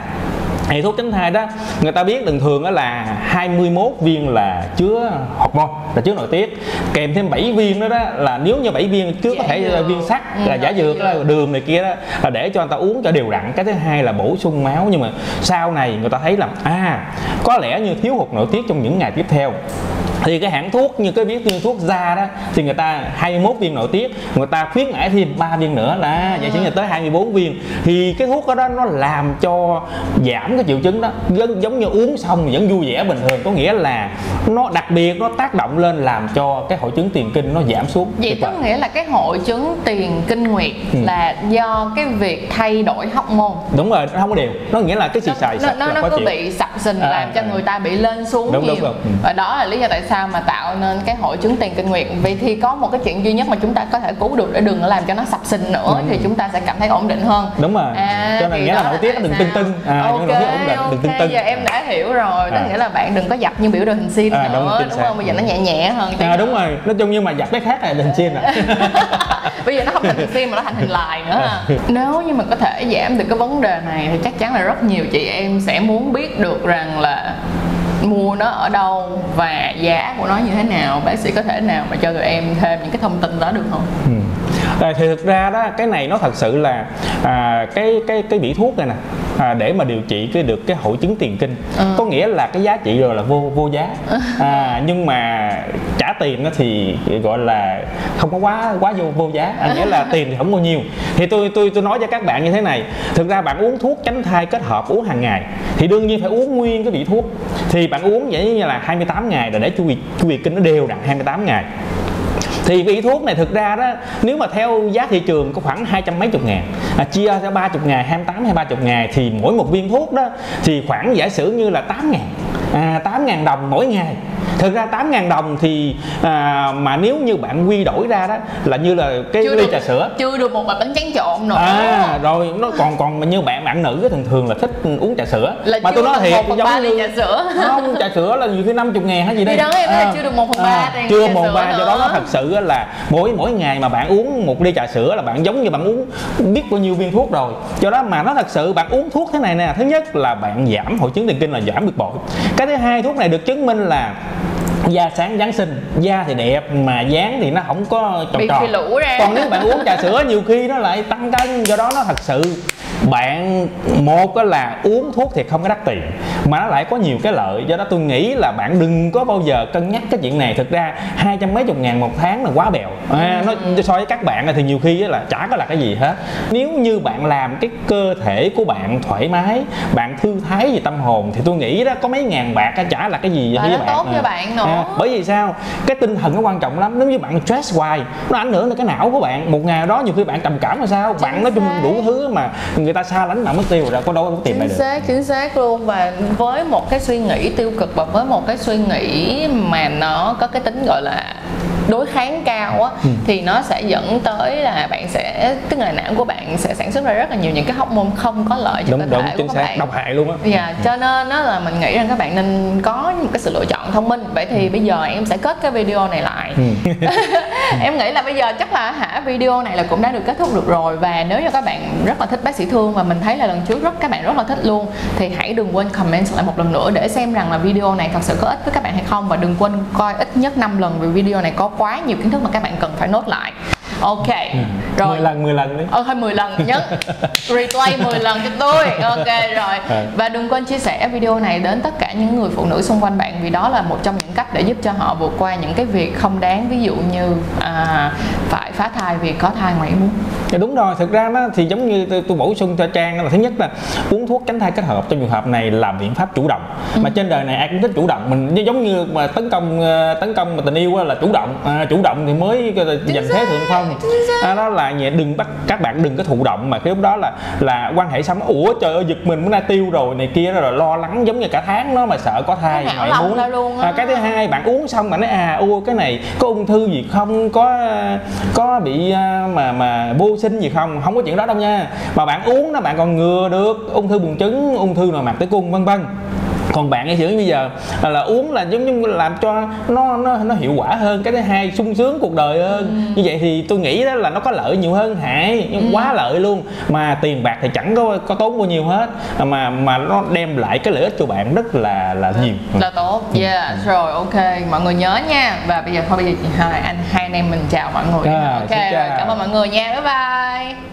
thì thuốc tránh thai đó người ta biết bình thường đó là hai mươi mốt viên là chứa hormone, là chứa nội tiết, kèm thêm bảy viên nữa đó, đó là nếu như bảy viên chứa có thể viên sắt là giả dược, là đường này kia đó, là để cho người ta uống cho đều đặn. Cái thứ hai là bổ sung máu. Nhưng mà sau này người ta thấy là à, có lẽ như thiếu hụt nội tiết trong những ngày tiếp theo, thì cái hãng thuốc như cái biết như thuốc da đó, thì người ta hai mươi mốt viên nội tiết người ta khuyến mãi thêm ba viên nữa là vậy, chính là tới hai mươi bốn viên. Thì cái thuốc đó nó làm cho giảm cái triệu chứng đó, giống như uống xong thì vẫn vui vẻ bình thường, có nghĩa là nó đặc biệt nó tác động lên làm cho cái hội chứng tiền kinh nó giảm xuống. Vậy có nghĩa là cái hội chứng tiền kinh nguyệt ừ. là do cái việc thay đổi hormone. Đúng rồi, nó không có điều, nó nghĩa là cái sự xài nó, nó, nó cứ chịu. bị sập sình à, làm cho à, người ta bị lên xuống đúng, nhiều đúng, đúng, đúng. Và đó là lý do tại sao mà tạo nên cái hội chứng tiền kinh nguyệt. Vậy thì có một cái chuyện duy nhất mà chúng ta có thể cứu được để đừng làm cho nó sập sình nữa, đúng. Thì chúng ta sẽ cảm thấy ổn định hơn. Đúng rồi. À, cho nên nghĩa là nội tiết nó đừng tưng tưng. À, ok, ổn định, okay. Đừng tưng tưng. Giờ em đã hiểu rồi. Có à. nghĩa là bạn đừng có dập như biểu đồ hình sin à, nữa, đúng, đúng không? Bây giờ nó nhẹ nhẹ hơn. À, đúng rồi. Nói chung nhưng mà dập cái khác là hình sin à. Bây giờ nó không thành hình sin mà nó thành hình lài nữa. À. Nếu như mà có thể giảm được cái vấn đề này thì chắc chắn là rất nhiều chị em sẽ muốn biết được rằng là mua nó ở đâu và giá của nó như thế nào. Bác sĩ có thể nào mà cho tụi em thêm những cái thông tin đó được không? Ừ. À, thì thực ra đó cái này nó thật sự là à, cái cái cái vị thuốc này nè, à, để mà điều trị cái được cái hội chứng tiền kinh ừ. có nghĩa là cái giá trị rồi là vô vô giá à, nhưng mà trả tiền nó thì gọi là không có quá quá vô vô giá, à, nghĩa là tiền thì không bao nhiêu. Thì tôi tôi tôi nói cho các bạn như thế này, thực ra bạn uống thuốc tránh thai kết hợp uống hàng ngày thì đương nhiên phải uống nguyên cái vị thuốc, thì bạn uống vậy như là hai mươi tám ngày để chu kỳ chu kỳ kinh nó đều đặn hai mươi tám ngày. Thì vị thuốc này thực ra đó nếu mà theo giá thị trường có khoảng hai trăm mấy chục ngàn, à, chia ra ba chục ngày, hai mươi tám hay ba chục ngày thì mỗi một viên thuốc đó thì khoảng giả sử như là tám ngàn, à, tám ngàn đồng mỗi ngày. Thực ra tám ngàn đồng thì à, mà nếu như bạn quy đổi ra đó là như là cái chưa ly được, trà sữa chưa được một bạch bánh tráng trộn nữa à, rồi nó còn còn mà như bạn bạn nữ thường thường là thích uống trà sữa là mà tôi nói thiệt giống ba như trà sữa không, trà sữa là nhiều khi năm mươi ngàn hay gì đây đó em à, là chưa được một phần ba à, chưa một phần ba do đó nó thật sự là mỗi mỗi ngày mà bạn uống một ly trà sữa là bạn giống như bạn uống biết bao nhiêu viên thuốc rồi. Do đó mà nó thật sự bạn uống thuốc thế này nè, thứ nhất là bạn giảm hội chứng tiền kinh là giảm bực bội, cái thứ hai thuốc này được chứng minh là da sáng dáng xinh, da thì đẹp mà dáng thì nó không có tròn tròn. Còn nếu bạn uống trà sữa nhiều khi nó lại tăng cân, do đó nó thật sự bạn một là uống thuốc thì không có đắt tiền mà nó lại có nhiều cái lợi, do đó tôi nghĩ là bạn đừng có bao giờ cân nhắc cái chuyện này. Thực ra hai trăm mấy chục ngàn một tháng là quá bèo à, nó so với các bạn thì nhiều khi là chả có là cái gì hết. Nếu như bạn làm cái cơ thể của bạn thoải mái, bạn thư thái về tâm hồn thì tôi nghĩ đó có mấy ngàn bạc chả là cái gì với bạn, tốt với bạn nữa à, bởi vì sao cái tinh thần nó quan trọng lắm. Nếu như bạn stress hoài nó ảnh hưởng đến cái não của bạn, một ngày đó nhiều khi bạn trầm cảm là sao. Chính bạn nói chung đủ thứ mà người ta xa lánh bạn mất tiêu rồi, có đâu có tìm lại được. Chính xác, chính xác luôn. Và với một cái suy nghĩ tiêu cực và với một cái suy nghĩ mà nó có cái tính gọi là đối kháng cao á, ừ. thì nó sẽ dẫn tới là bạn sẽ, tức là não của bạn sẽ sản xuất ra rất là nhiều những cái hormone không có lợi cho đúng, cơ đúng, thể của chính các xác, bạn độc hại luôn á. Dạ, yeah, ừ. cho nên đó là mình nghĩ rằng các bạn nên có một cái sự lựa chọn thông minh. Vậy thì ừ. bây giờ em sẽ kết cái video này lại. ừ. Em nghĩ là bây giờ chắc là hả video này là cũng đã được kết thúc được rồi. Và nếu như các bạn rất là thích bác sĩ Thương và mình thấy là lần trước rất các bạn rất là thích luôn thì hãy đừng quên comment lại một lần nữa để xem rằng là video này thật sự có ích với các bạn hay không, và đừng quên coi ít nhất năm lần vì video này có quá nhiều kiến thức mà các bạn cần phải nốt lại. Ok, ừ. rồi mười lần mười lần đấy. Ờ thôi mười lần nhớ replay mười lần cho tôi. Ok rồi. À. Và đừng quên chia sẻ video này đến tất cả những người phụ nữ xung quanh bạn, vì đó là một trong những cách để giúp cho họ vượt qua những cái việc không đáng, ví dụ như à, phải phá thai vì có thai ngoài ý muốn. Dạ, đúng rồi, thực ra nó thì giống như tôi, tôi bổ sung cho Trang là thứ nhất là uống thuốc tránh thai kết hợp trong trường hợp này là biện pháp chủ động. Ừ. Mà trên đời này ai cũng thích chủ động, mình giống như mà tấn công tấn công mà tình yêu là chủ động, à, chủ động thì mới giành thế thượng phong. À, đó là nhẹ, đừng bắt các bạn đừng có thụ động mà cái lúc đó là là quan hệ xong ủa trời ơi giật mình muốn ra tiêu rồi này kia rồi lo lắng giống như cả tháng nó mà sợ có thai ngoại muốn. À, cái thứ hai bạn uống xong mà nói à ô cái này có ung thư gì không, có có bị mà mà vô sinh gì không, không có chuyện đó đâu nha. Mà bạn uống nó bạn còn ngừa được ung thư buồng trứng, ung thư nội mạc tử cung vân vân. Còn bạn ấy dưỡng bây giờ là, là uống là giống như làm cho nó nó nó hiệu quả hơn, cái thứ hai sung sướng cuộc đời hơn. Ừ. Như vậy thì tôi nghĩ đó là nó có lợi nhiều hơn hại, nhưng ừ. quá lợi luôn. Mà tiền bạc thì chẳng có có tốn bao nhiêu hết, mà mà nó đem lại cái lợi ích cho bạn rất là là nhiều. Là tốt. Yeah, ừ. rồi ok, mọi người nhớ nha. Và bây giờ thôi bây giờ hai anh hai anh em mình chào mọi người. À, ok, rồi, cảm ơn mọi người nha. Bye bye.